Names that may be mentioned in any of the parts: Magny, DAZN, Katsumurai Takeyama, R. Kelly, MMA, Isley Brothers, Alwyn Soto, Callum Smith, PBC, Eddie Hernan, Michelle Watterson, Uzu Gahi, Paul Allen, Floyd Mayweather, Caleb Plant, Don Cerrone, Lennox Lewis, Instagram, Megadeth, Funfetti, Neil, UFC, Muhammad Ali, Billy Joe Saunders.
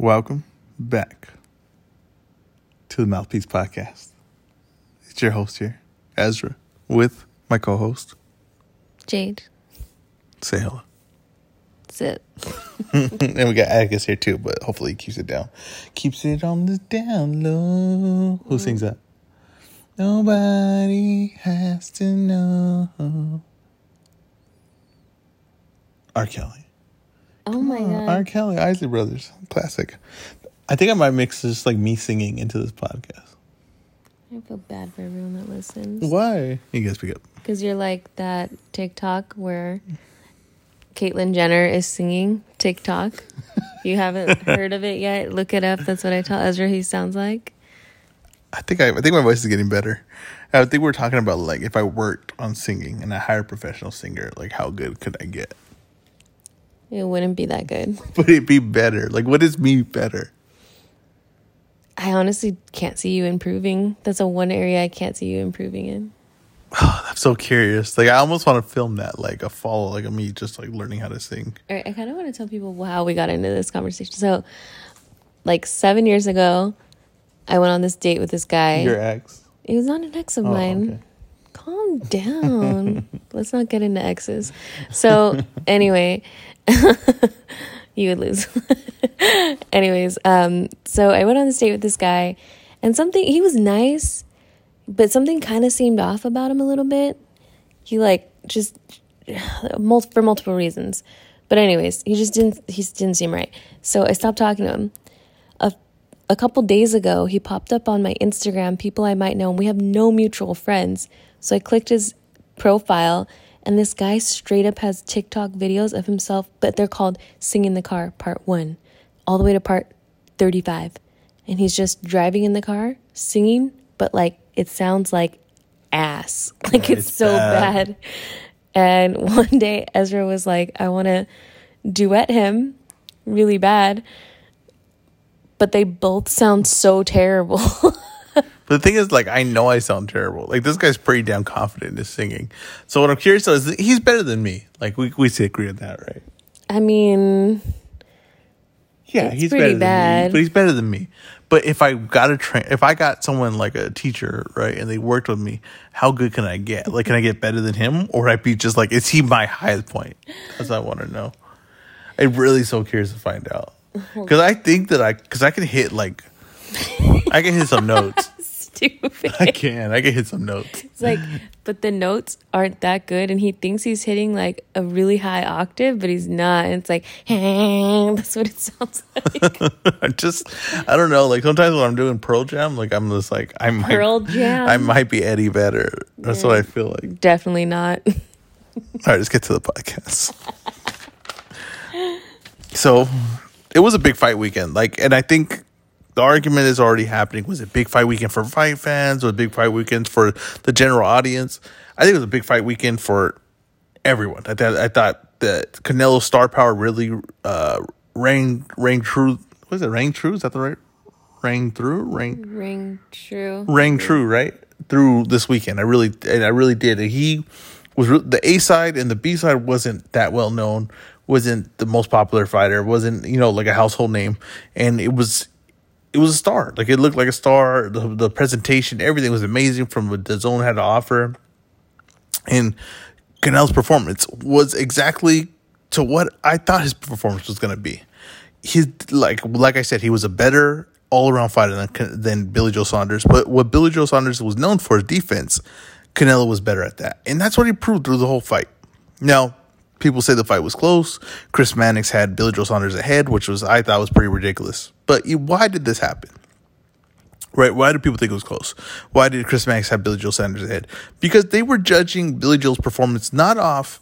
Welcome back to the Mouthpiece Podcast. It's your host here, Ezra, with my co-host, Jade. Say hello. That's it. And we got Atticus here too, but hopefully he keeps it down. Keeps it on the down low. Who sings that? Nobody has to know. R. Kelly. Oh my God. R. Kelly, Isley Brothers. Classic. I think I might mix just like me singing into this podcast. I feel bad for everyone that listens. Why? You guys pick up. Because you're like that TikTok where Caitlyn Jenner is singing TikTok. You haven't heard of it yet? Look it up. That's what I tell Ezra he sounds like. I think my voice is getting better. I think we're talking about like if I worked on singing and I hired a professional singer, like how good could I get? It wouldn't be that good. Would it be better? Like, what is me better? I honestly can't see you improving. That's one area I can't see you improving in. Oh, I'm so curious. Like, I almost want to film that, like, a follow, like, of me just, like, learning how to sing. All right, I kind of want to tell people how we got into this conversation. So, like, 7 years ago, I went on this date with this guy. Your ex? He was not an ex of mine. Okay. Calm down. Let's not get into exes. So, anyway... you would lose. Anyways, so I went on this date with this guy, and he was nice, but something kind of seemed off about him a little bit. He like just for multiple reasons, but anyways, he just didn't seem right. So I stopped talking to him. A couple days ago, he popped up on my Instagram, people I might know, and we have no mutual friends. So I clicked his profile. And this guy straight up has TikTok videos of himself, but they're called Sing in the Car Part 1, all the way to Part 35. And he's just driving in the car, singing, but, like, it sounds like ass. Like, it's so bad. And one day, Ezra was like, I want to duet him really bad, but they both sound so terrible. The thing is, like, I know I sound terrible. Like, this guy's pretty damn confident in his singing. So what I'm curious about is he's better than me. Like, we agree on that, right? I mean, yeah, he's better than me, but he's better than me. But if I got if I got someone like a teacher, right, and they worked with me, how good can I get? Like, can I get better than him, or I'd be just like, is he my highest point? That's what I want to know. I'm really so curious to find out, because I think that I can hit like I can hit some notes. Stupid. I can hit some notes. It's like, but the notes aren't that good, and he thinks he's hitting like a really high octave, but he's not. And it's like, hey, that's what it sounds like. I don't know. Like sometimes when I'm doing Pearl Jam, like I'm just like I might be Eddie better. That's what I feel like. Definitely not. All right, let's get to the podcast. So it was a big fight weekend, like, and I think. The argument is already happening. Was it big fight weekend for fight fans? Was it big fight weekend for the general audience? I think it was a big fight weekend for everyone. I thought that Canelo's star power really rang true. Was it rang true? Is that the right? Rang true, right? Through this weekend. I really did. And he was the A side, and the B side wasn't that well known. Wasn't the most popular fighter. Wasn't, you know, like a household name, and it was. It was a star. Like, it looked like a star. The presentation, everything was amazing from what DAZN had to offer. And Canelo's performance was exactly to what I thought his performance was going to be. He's like I said, he was a better all-around fighter than Billy Joe Saunders. But what Billy Joe Saunders was known for, his defense, Canelo was better at that. And that's what he proved through the whole fight. Now, people say the fight was close. Chris Mannix had Billy Joe Saunders ahead, which was I thought was pretty ridiculous. But why did this happen? Right? Why do people think it was close? Why did Chris Mannix have Billy Joe Saunders ahead? Because they were judging Billy Joe's performance not off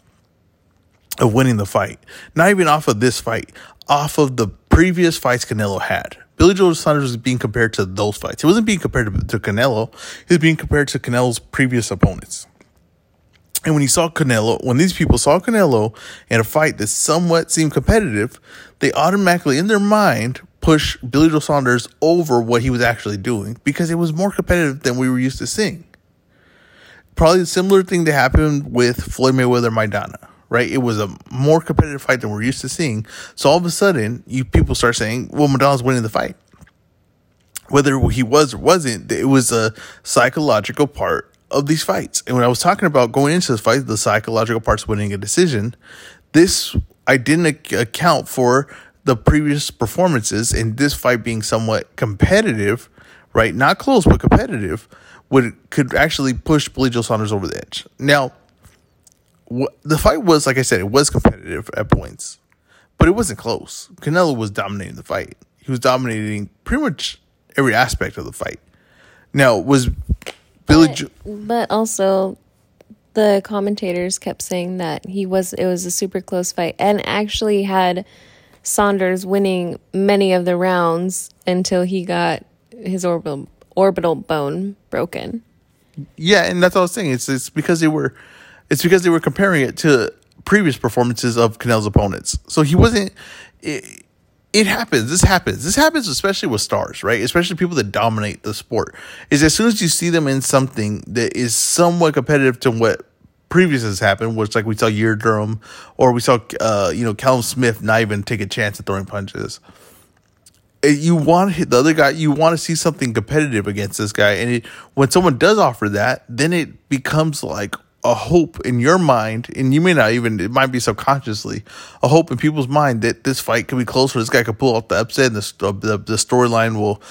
of winning the fight, not even off of this fight, off of the previous fights Canelo had. Billy Joe Saunders was being compared to those fights. He wasn't being compared to Canelo. He was being compared to Canelo's previous opponents. And when these people saw Canelo in a fight that somewhat seemed competitive, they automatically, in their mind, push Billy Joe Saunders over what he was actually doing because it was more competitive than we were used to seeing. Probably a similar thing that happened with Floyd Mayweather Maidana, right? It was a more competitive fight than we're used to seeing. So all of a sudden, you people start saying, well, Maidana's winning the fight. Whether he was or wasn't, it was a psychological part of these fights. And when I was talking about going into the fight, the psychological part's winning a decision, this I didn't account for the previous performances and this fight being somewhat competitive, right? Not close, but competitive, could actually push Billy Joe Saunders over the edge. Now, the fight was, like I said, it was competitive at points, but it wasn't close. Canelo was dominating the fight. He was dominating pretty much every aspect of the fight. Now, was Billy Joe... But also... the commentators kept saying that it was a super close fight, and actually had Saunders winning many of the rounds until he got his orbital bone broken. Yeah, and that's all I was saying. It's because they were comparing it to previous performances of Canelo's opponents. So he wasn't. It happens. This happens, especially with stars, right? Especially people that dominate the sport. Is as soon as you see them in something that is somewhat competitive to what previous has happened, which like we saw Yeardrum, or we saw Callum Smith not even take a chance at throwing punches. You want to hit the other guy. You want to see something competitive against this guy, and when someone does offer that, then it becomes like a hope in your mind, and you may not even, it might be subconsciously, a hope in people's mind that this fight could be closer, this guy could pull off the upset, and the storyline will,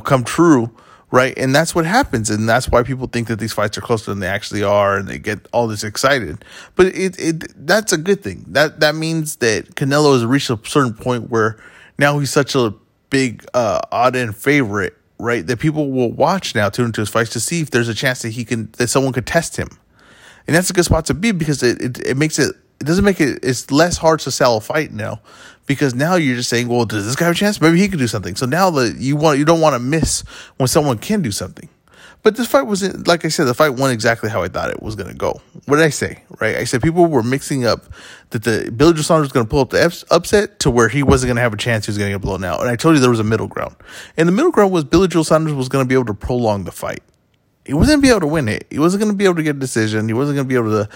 come true, right? And that's what happens, and that's why people think that these fights are closer than they actually are, and they get all this excited. But that's a good thing. That means that Canelo has reached a certain point where now he's such a big odd-end favorite, right, that people will watch now, tune into his fights to see if there's a chance that someone could test him. And that's a good spot to be, because it's less hard to sell a fight now, because now you're just saying, well, does this guy have a chance? Maybe he could do something. So now that you don't want to miss when someone can do something. But this fight wasn't, like I said, the fight went exactly how I thought it was going to go. What did I say? Right? I said people were mixing up that the Billy Joe Saunders was going to pull up the upset to where he wasn't going to have a chance. He was going to get blown out. And I told you there was a middle ground. And the middle ground was Billy Joe Saunders was going to be able to prolong the fight. He wasn't going to be able to win it. He wasn't going to be able to get a decision. He wasn't going to be able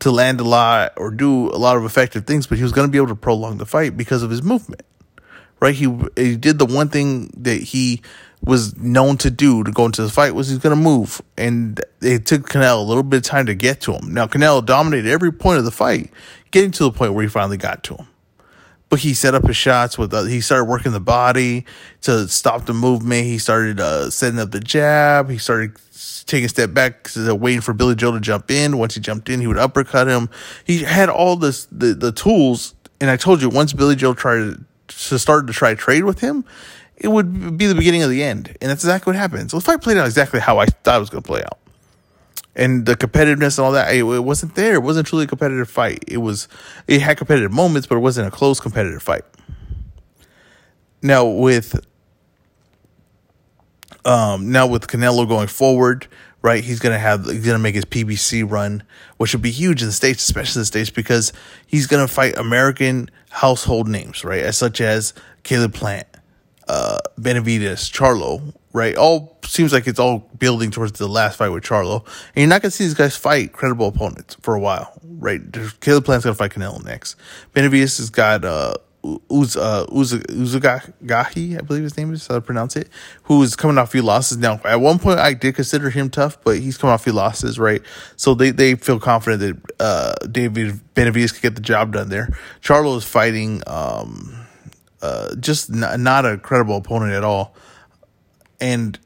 to land a lot or do a lot of effective things, but he was going to be able to prolong the fight because of his movement, right? He did the one thing that he was known to do to go into the fight, was he's going to move. And it took Canelo a little bit of time to get to him. Now, Canelo dominated every point of the fight, getting to the point where he finally got to him. But he set up his shots he started working the body to stop the movement. He started setting up the jab. He started taking a step back, waiting for Billy Joe to jump in. Once he jumped in, he would uppercut him. He had all the tools. And I told you, once Billy Joe started to trade with him, it would be the beginning of the end. And that's exactly what happened. So the fight played out exactly how I thought it was going to play out. And the competitiveness and all that, it wasn't there. It wasn't truly a competitive fight. It had competitive moments, but it wasn't a close competitive fight. Now with Canelo going forward, right, he's gonna make his PBC run, which would be huge in the States, especially in the States, because he's gonna fight American household names, right, as such as Caleb Plant, Benavides, Charlo. Right, all seems like it's all building towards the last fight with Charlo, and you're not gonna see these guys fight credible opponents for a while, right? Caleb Plant's gonna fight Canelo next. Benavides has got Uzu Gahi, I believe his name is how to pronounce it, who is coming off a few losses. Now, at one point, I did consider him tough, but he's coming off a few losses, right? So they feel confident that Benavides could get the job done there. Charlo is fighting just not a credible opponent at all. And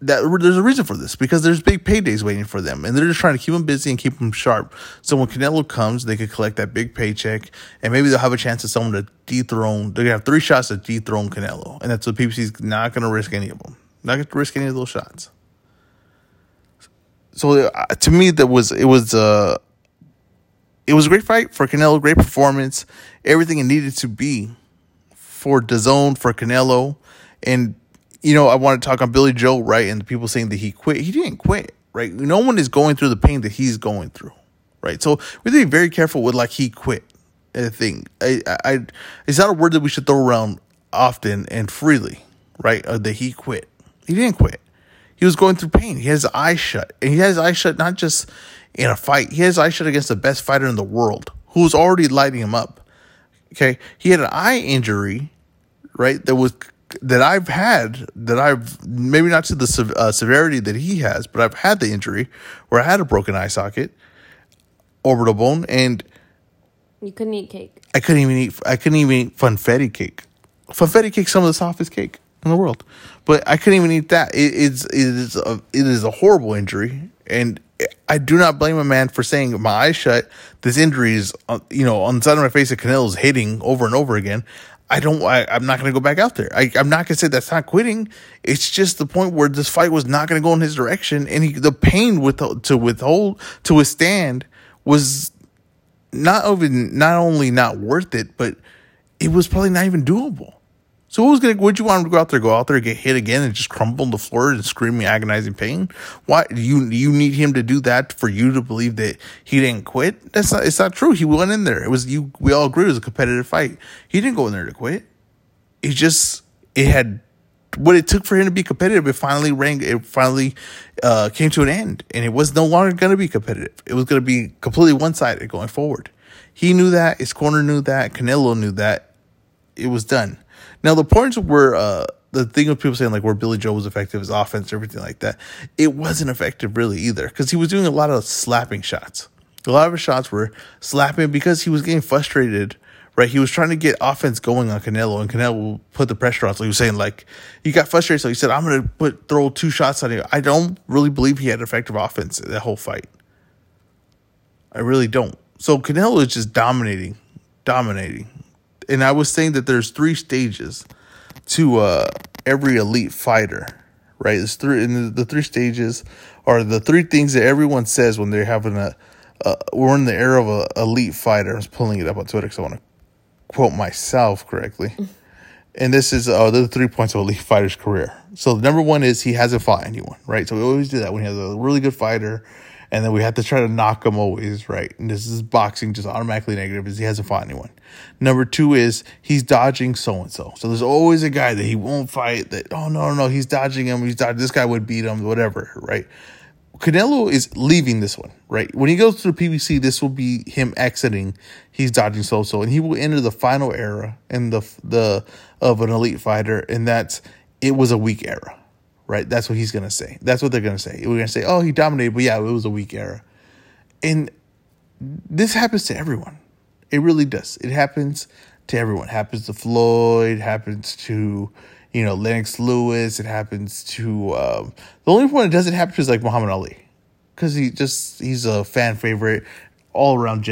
there's a reason for this, because there's big paydays waiting for them, and they're just trying to keep them busy and keep them sharp. So when Canelo comes, they could collect that big paycheck, and maybe they'll have a chance at someone to dethrone. They're going to have 3 shots to dethrone Canelo, and that's what PBC's not going to risk any of them. Not going to risk any of those shots. So to me, it was a great fight for Canelo, great performance, everything it needed to be for DAZN, for Canelo, and I want to talk on Billy Joe, right, and the people saying that he quit. He didn't quit, right? No one is going through the pain that he's going through, right? So we have to be very careful with, like, he quit thing. It's not a word that we should throw around often and freely, right, that he quit. He didn't quit. He was going through pain. He has his eyes shut, and he has his eyes shut not just in a fight. He has his eyes shut against the best fighter in the world, who was already lighting him up. Okay, he had an eye injury, right? That I've maybe not to the severity that he has, but I've had the injury where I had a broken eye socket, orbital bone, and you couldn't eat cake. I couldn't even eat funfetti cake. Funfetti cake, some of the softest cake in the world, but I couldn't even eat that. It is a horrible injury, and I do not blame a man for saying, my eyes shut, this injury is, on the side of my face that Canelo's hitting over and over again. I'm not going to go back out there. I'm not going to say that's not quitting. It's just the point where this fight was not going to go in his direction, and the pain to withstand was not only not worth it, but it was probably not even doable. So would you want him to go out there and get hit again and just crumble on the floor and screaming agonizing pain? Why you need him to do that for you to believe that he didn't quit? It's not true. He went in there. We all agree it was a competitive fight. He didn't go in there to quit. It had what it took for him to be competitive. It finally came to an end, and it was no longer going to be competitive. It was going to be completely one-sided going forward. He knew that. His corner knew that. Canelo knew that. It was done. Now, the points were the thing with people saying, like, where Billy Joe was effective, his offense, everything like that. It wasn't effective really either, because he was doing a lot of slapping shots. A lot of his shots were slapping because he was getting frustrated, right? He was trying to get offense going on Canelo, and Canelo put the pressure on. So he was saying, like, he got frustrated, so he said, I'm going to throw two shots on you. I don't really believe he had effective offense that whole fight. I really don't. So Canelo is just dominating. And I was saying that there's three stages to every elite fighter, right? There's three, and the three stages are the three things that everyone says when they're having we're in the era of an elite fighter. I was pulling it up on Twitter because I want to quote myself correctly. And this is the 3 points of elite fighter's career. So number one is he hasn't fought anyone, right? So we always do that when he has a really good fighter, and then we have to try to knock him always, right? And this is boxing, just automatically negative, is he hasn't fought anyone. Number two is he's dodging so-and-so. So there's always a guy that he won't fight that, oh, no, he's dodging him. This guy would beat him, whatever, right? Canelo is leaving this one, right? When he goes through PBC, this will be him exiting. He's dodging so-and-so. And he will enter the final era in the of an elite fighter, and that's it was a weak era. Right, that's what he's gonna say. That's what they're gonna say. We're gonna say, "Oh, he dominated," but yeah, it was a weak era. And this happens to everyone. It really does. It happens to everyone. It happens to Floyd. Happens to Lennox Lewis. It happens to the only one it doesn't happen to is like Muhammad Ali, because he's a fan favorite, all around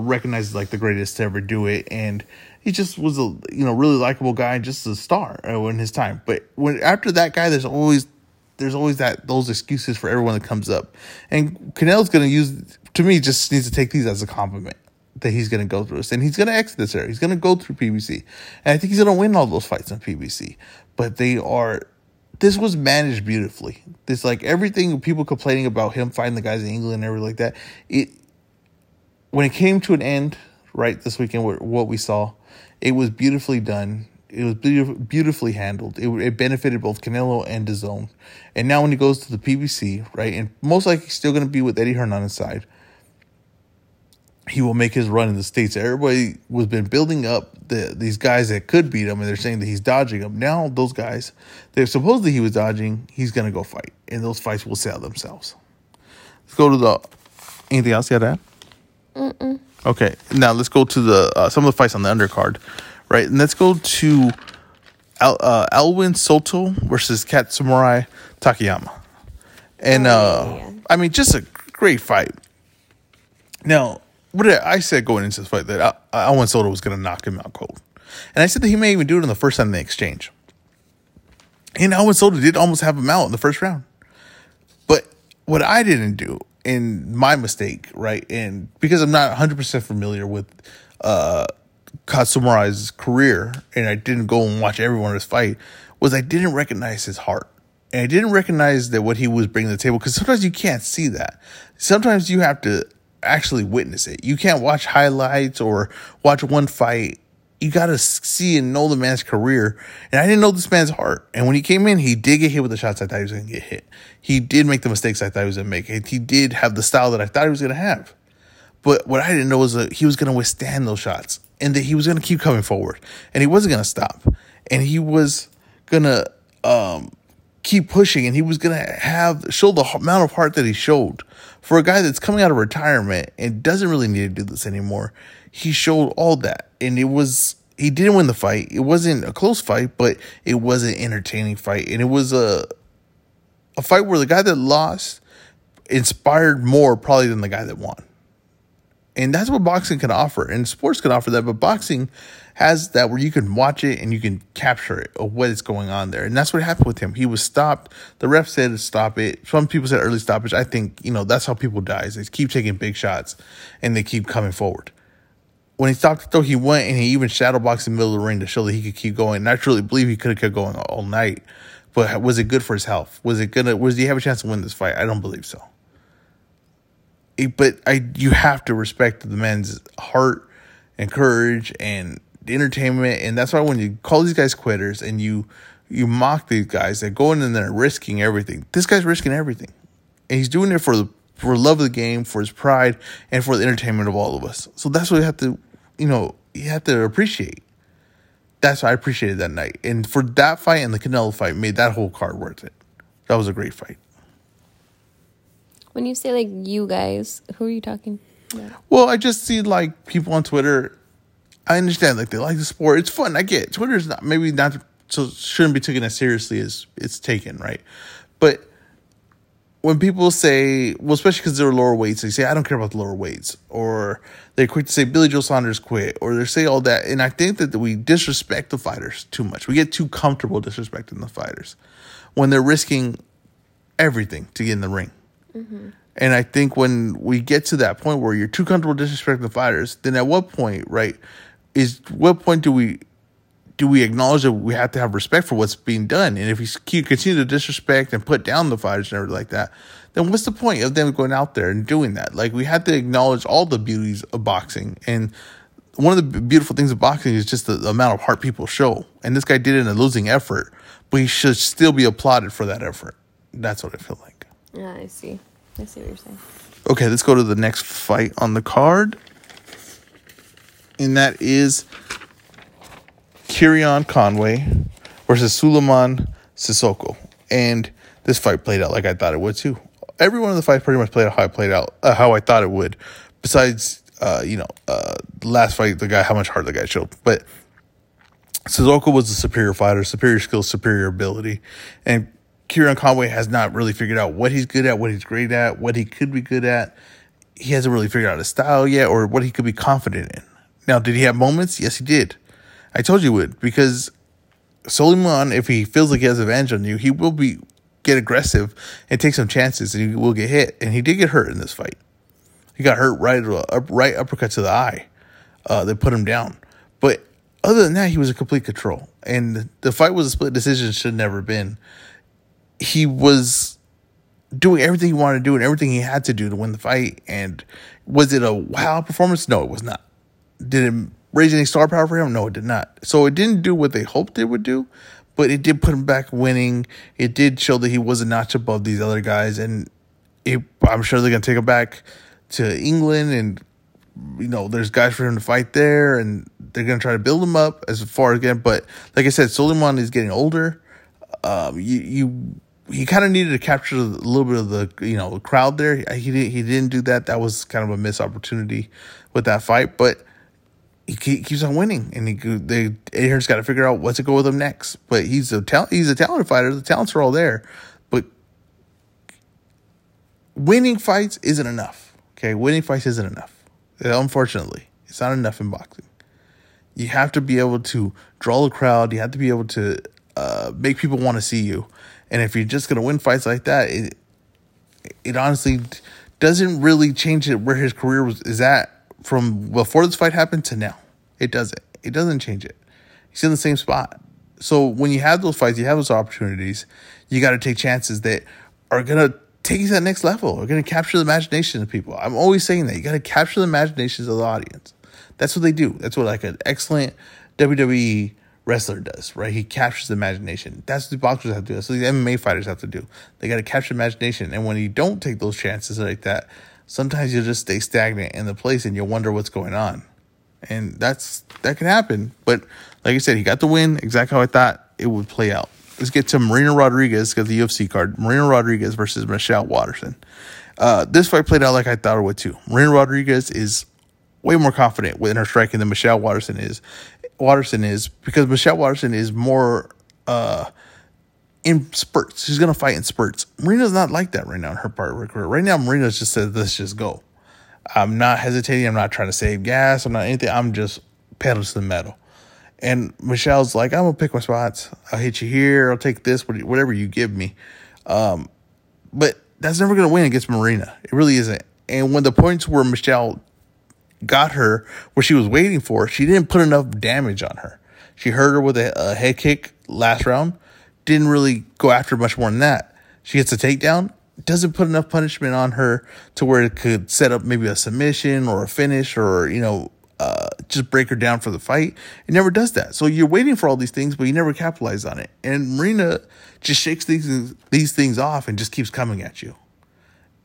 recognizes like the greatest to ever do it, and he just was a really likable guy, just a star in his time. But when after that guy, there's always those excuses for everyone that comes up, and Canelo's going to use, to me, just needs to take these as a compliment that he's going to go through this, and he's going to exit this era. He's going to go through PBC, and I think he's going to win all those fights on PBC. But this was managed beautifully. This, like, everything people complaining about him fighting the guys in England and everything like that, when it came to an end, right, this weekend, what we saw. It was beautifully done. It was beautifully handled. It benefited both Canelo and DAZN. And now when he goes to the PBC, right, and most likely still going to be with Eddie Hernan side, he will make his run in the States. Everybody was been building up these guys that could beat him, and they're saying that he's dodging them. Now those guys, they're supposedly he was dodging, he's going to go fight. And those fights will sell themselves. Let's go to the – anything else you had to add? Mm-mm. Okay, now let's go to the some of the fights on the undercard, right? And let's go to Alwyn Soto versus Katsumurai Takeyama. And, I mean, just a great fight. Now, what I said going into this fight, that Alwyn Soto was going to knock him out cold. And I said that he may even do it in the first time they exchange. And Alwyn Soto did almost have him out in the first round. But what I didn't do, in my mistake, right, and because I'm not 100% familiar with Katsumurai's career, and I didn't go and watch every one of his fight, was I didn't recognize his heart. And I didn't recognize that what he was bringing to the table, because sometimes you can't see that. Sometimes you have to actually witness it. You can't watch highlights or watch one fight. You got to see and know the man's career. And I didn't know this man's heart. And when he came in, he did get hit with the shots I thought he was going to get hit. He did make the mistakes I thought he was going to make. He did have the style that I thought he was going to have. But what I didn't know was that he was going to withstand those shots and that he was going to keep coming forward and he wasn't going to stop. And he was going to keep pushing, and he was going to show the amount of heart that he showed. For a guy that's coming out of retirement and doesn't really need to do this anymore, he showed all that. And he didn't win the fight. It wasn't a close fight, but it was an entertaining fight. And it was a fight where the guy that lost inspired more probably than the guy that won. And that's what boxing can offer. And sports can offer that. But boxing has that where you can watch it and you can capture it of what is going on there. And that's what happened with him. He was stopped. The ref said stop it. Some people said early stoppage. I think, that's how people die. Is they keep taking big shots and they keep coming forward. When he stopped, though, he went and he even shadow boxed in the middle of the ring to show that he could keep going. And I truly believe he could have kept going all night. But was it good for his health? Was he have a chance to win this fight? I don't believe so. You have to respect the man's heart and courage and entertainment. And that's why when you call these guys quitters and you mock these guys that go in there risking everything, this guy's risking everything. And he's doing it for love of the game, for his pride, and for the entertainment of all of us. So that's what you have to appreciate. That's what I appreciated that night. And for that fight and the Canelo fight made that whole card worth it. That was a great fight. When you say, you guys, who are you talking about? Well, I just see, people on Twitter. I understand, they like the sport. It's fun. I get it. Twitter's shouldn't be taken as seriously as it's taken, right? But when people say, well, especially because they're lower weights, they say, I don't care about the lower weights. Or they're quick to say, Billy Joe Saunders quit. Or they say all that. And I think that we disrespect the fighters too much. We get too comfortable disrespecting the fighters when they're risking everything to get in the ring. Mm-hmm. And I think when we get to that point where you're too comfortable disrespecting the fighters, then at what point, right, do we acknowledge that we have to have respect for what's being done? And if we continue to disrespect and put down the fighters and everything like that, then what's the point of them going out there and doing that? We have to acknowledge all the beauties of boxing. And one of the beautiful things of boxing is just the amount of heart people show. And this guy did it in a losing effort, but he should still be applauded for that effort. That's what I feel like. Yeah, I see what you're saying. Okay, let's go to the next fight on the card. And that is Kirion Conway versus Suleiman Sissoko. And this fight played out like I thought it would, too. Every one of the fights pretty much played out how I thought it would. Besides, the last fight, how much heart the guy showed. But Sissoko was a superior fighter, superior skills, superior ability. And Kirion Conway has not really figured out what he's good at, what he's great at, what he could be good at. He hasn't really figured out his style yet or what he could be confident in. Now, did he have moments? Yes, he did. I told you he would, because Suleiman, if he feels like he has an advantage on you, he will get aggressive and take some chances, and he will get hit. And he did get hurt in this fight. He got hurt right uppercut to the eye. They put him down. But other than that, he was in complete control. And the fight was a split decision, should never have been. He was doing everything he wanted to do and everything he had to do to win the fight. And was it a wow performance? No, it was not. Did it raise any star power for him? No, it did not. So it didn't do what they hoped it would do, but it did put him back winning. It did show that he was a notch above these other guys. And I'm sure they're going to take him back to England. And, there's guys for him to fight there. And they're going to try to build him up as far again. But like I said, Suleiman is getting older. He kind of needed to capture a little bit of the crowd there. He didn't do that. That was kind of a missed opportunity with that fight. But he keeps on winning, and Eddie Hernan got to figure out what to go with him next. But he's a talented fighter. The talents are all there, but winning fights isn't enough. Okay, winning fights isn't enough. Unfortunately, it's not enough in boxing. You have to be able to draw the crowd. You have to be able to make people want to see you. And if you're just going to win fights like that, it honestly doesn't really change it where his career is at from before this fight happened to now. It doesn't. It doesn't change it. He's in the same spot. So when you have those fights, you have those opportunities, you got to take chances that are going to take you to that next level, are going to capture the imagination of people. I'm always saying that. You got to capture the imaginations of the audience. That's what they do. That's what an excellent WWE wrestler does, right? He captures the imagination. That's what the boxers have to do. That's what the MMA fighters have to do. They got to capture imagination. And when you don't take those chances like that, sometimes you'll just stay stagnant in the place and you'll wonder what's going on. And that can happen. But like I said, he got the win exactly how I thought it would play out. Let's get to Marina Rodriguez, got the UFC card. Marina Rodriguez versus Michelle Watterson. This fight played out like I thought it would too. Marina Rodriguez is way more confident within her striking than Michelle Watterson is. Because Michelle Watterson is more in spurts. She's going to fight in spurts. Marina's not like that right now in her part of her career. Right now, Marina's just said, let's just go. I'm not hesitating. I'm not trying to save gas. I'm not anything. I'm just pedal to the metal. And Michelle's like, I'm going to pick my spots. I'll hit you here. I'll take this, whatever you give me. But that's never going to win against Marina. It really isn't. And when the points where Michelle got her, where she was waiting for, she didn't put enough damage on her. She hurt her with a head kick last round. Didn't really go after much more than that. She gets a takedown. Doesn't put enough punishment on her to where it could set up maybe a submission or a finish or, just break her down for the fight. It never does that. So you're waiting for all these things, but you never capitalize on it. And Marina just shakes these things off and just keeps coming at you.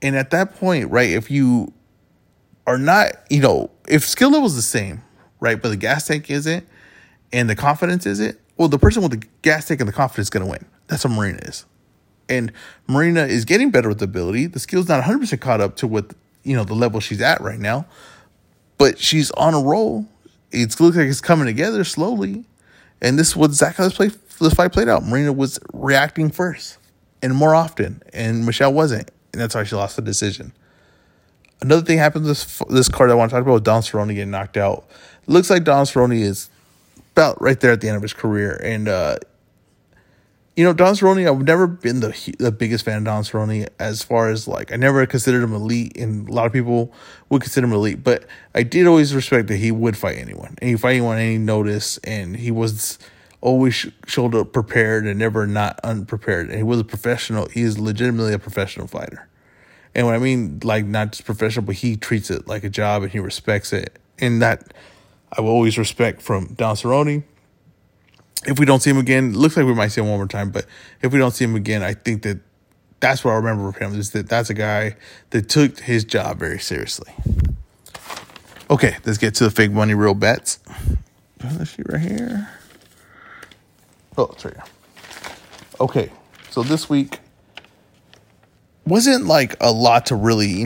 And at that point, right, if you are not, if skill level is the same, right, but the gas tank isn't and the confidence isn't, well, the person with the gas tank and the confidence is going to win. That's what Marina is. And Marina is getting better with the ability. The skill's not 100% caught up to what, the level she's at right now. But she's on a roll. It looks like it's coming together slowly. And this was exactly how this fight played out. Marina was reacting first and more often. And Michelle wasn't. And that's why she lost the decision. Another thing happened this card I want to talk about was Don Cerrone getting knocked out. It looks like Don Cerrone is about right there at the end of his career. And, Don Cerrone, I've never been the biggest fan of Don Cerrone as far as, I never considered him elite, and a lot of people would consider him elite, but I did always respect that he would fight anyone, and he'd fight anyone any notice, and he was always showed up prepared and never not unprepared, and he was a professional. He is legitimately a professional fighter, and what I mean, not just professional, but he treats it like a job, and he respects it, and that I will always respect from Don Cerrone. If we don't see him again, it looks like we might see him one more time, but if we don't see him again, I think that that's what I remember of him, is that that's a guy that took his job very seriously. Okay, let's get to the fake money, real bets. Let's see right here. Oh, it's right here. Okay, so this week wasn't a lot to really,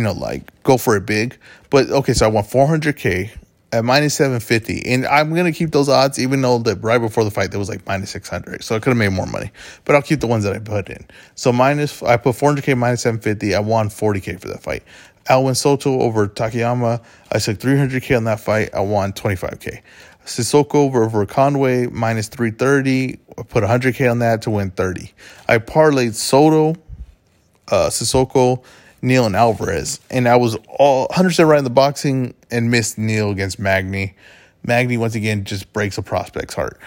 go for it big, but okay, so I won $400K. At -750, and I'm gonna keep those odds, even though that right before the fight there was -600, so I could have made more money. But I'll keep the ones that I put in. So I put $400K -750. I won $40K for that fight. Alwyn Soto over Takeyama. I took $300K on that fight. I won $25K. Sissoko over Conway -330. I put $100K on that to win $30. I parlayed Soto, Sissoko, Neil, and Alvarez, and I was all 100% right in the boxing and missed Neil against Magny. Magny, once again, just breaks a prospect's heart.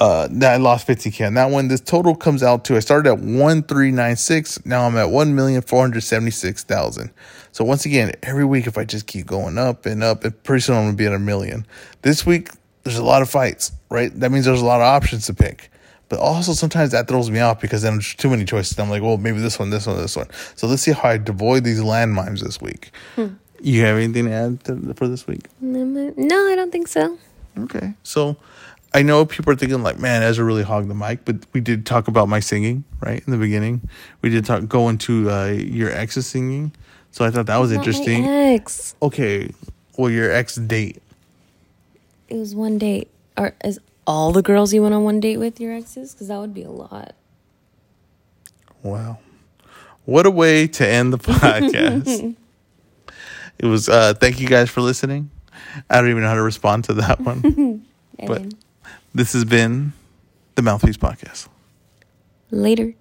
I lost $50K on that one. This total comes out to, I started at 1,396. Now I'm at 1,476,000. So once again, every week, if I just keep going up, and pretty soon I'm going to be at 1,000,000. This week, there's a lot of fights, right? That means there's a lot of options to pick. But also sometimes that throws me off because then there's too many choices. I'm like, well, maybe this one, this one, this one. So let's see how I avoid these landmines this week. You have anything to add for this week? No, I don't think so. Okay. So I know people are thinking man, Ezra really hogged the mic. But we did talk about my singing, right, in the beginning. We did go into your ex's singing. So I thought that was interesting. My ex. Okay. Well, your ex date. It was one date. Or is all the girls you went on one date with your exes? Because that would be a lot. Wow. What a way to end the podcast. It was, thank you guys for listening. I don't even know how to respond to that one. But this has been the Mouthpiece Podcast. Later.